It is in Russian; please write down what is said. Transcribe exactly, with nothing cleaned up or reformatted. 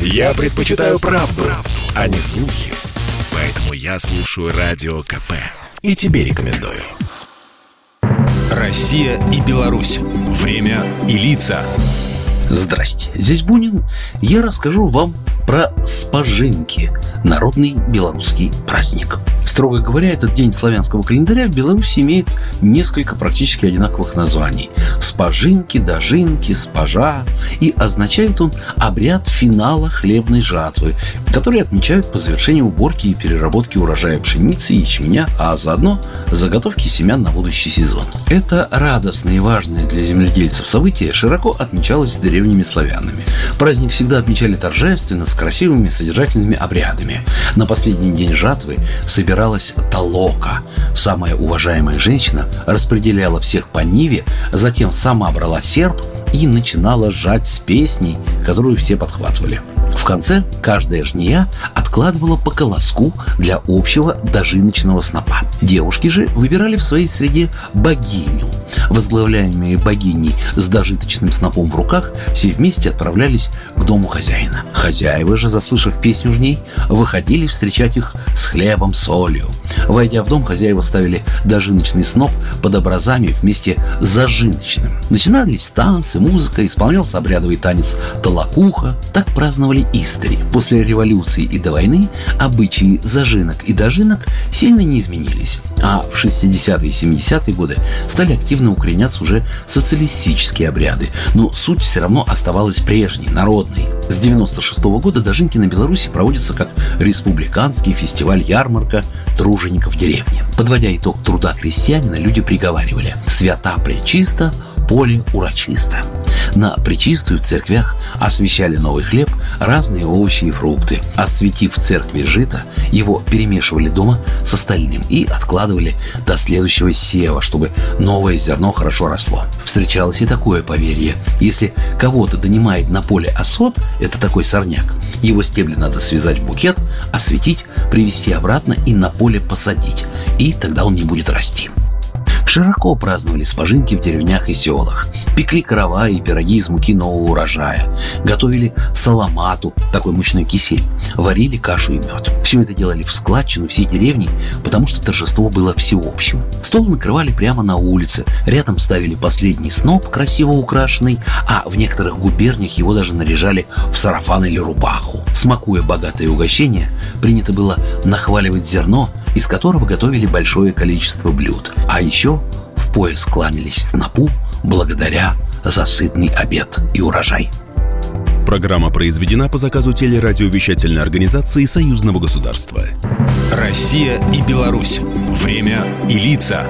Я предпочитаю правду, правду, а не слухи. Поэтому я слушаю Радио КП. И тебе рекомендую. Россия и Беларусь. Время и лица. Здрасте, здесь Бунин. Я расскажу вам про споженьки, народный белорусский праздник. Строго говоря, этот день славянского календаря в Беларуси имеет несколько практически одинаковых названий. Споженьки, дожинки, спожа. И означает он обряд финала хлебной жатвы, который отмечают по завершении уборки и переработки урожая пшеницы, ячменя, а заодно заготовки семян на будущий сезон. Это радостное и важное для земледельцев событие широко отмечалось древними славянами. Праздник всегда отмечали торжественно, с красивыми содержательными обрядами. На последний день жатвы собиралась толока. Самая уважаемая женщина распределяла всех по ниве, затем сама брала серп и начинала жать с песней, которую все подхватывали. В конце каждая жня откладывала по колоску для общего дожиночного снопа. Девушки же выбирали в своей среде богиню. Возглавляемые богиней с дожиточным снопом в руках все вместе отправлялись к дому хозяина. Хозяева же, заслышав песню жней, выходили встречать их с хлебом, солью. Войдя в дом, хозяева ставили дожиночный сноп под образами вместе с зажиночным. Начинались танцы, музыка, исполнялся обрядовый танец толокуха. Так праздновали истори. После революции и до войны обычаи зажинок и дожинок сильно не изменились, а в шестидесятые и семидесятые годы стали активно укореняться уже социалистические обряды, но суть все равно оставалась прежней, народной. С девяносто шестого года дожинки на Беларуси проводятся как республиканский фестиваль-ярмарка тружеников деревни. Подводя итог труда крестьянина, люди приговаривали: «Свята пречиста, поле урочисто». На Пречистую в церквях освящали новый хлеб, разные овощи и фрукты. Осветив в церкви жито, его перемешивали дома с остальным и откладывали до следующего сева, чтобы новое зерно хорошо росло. Встречалось и такое поверье: если кого-то донимает на поле осот, это такой сорняк, его стебли надо связать в букет, осветить, привезти обратно и на поле посадить, и тогда он не будет расти. Широко праздновали спожинки в деревнях и селах. Пекли каравай и пироги из муки нового урожая. Готовили саламату, такой мучной кисель. Варили кашу и мед. Все это делали в складчину всей деревни, потому что торжество было всеобщим. Стол накрывали прямо на улице. Рядом ставили последний сноп, красиво украшенный, а в некоторых губерниях его даже наряжали в сарафан или рубаху. Смакуя богатое угощение, принято было нахваливать зерно, из которого готовили большое количество блюд. А еще в пояс кланялись снопу благодаря за сытный обед и урожай. Программа произведена по заказу телерадиовещательной организации Союзного государства. Россия и Беларусь. Время и лица.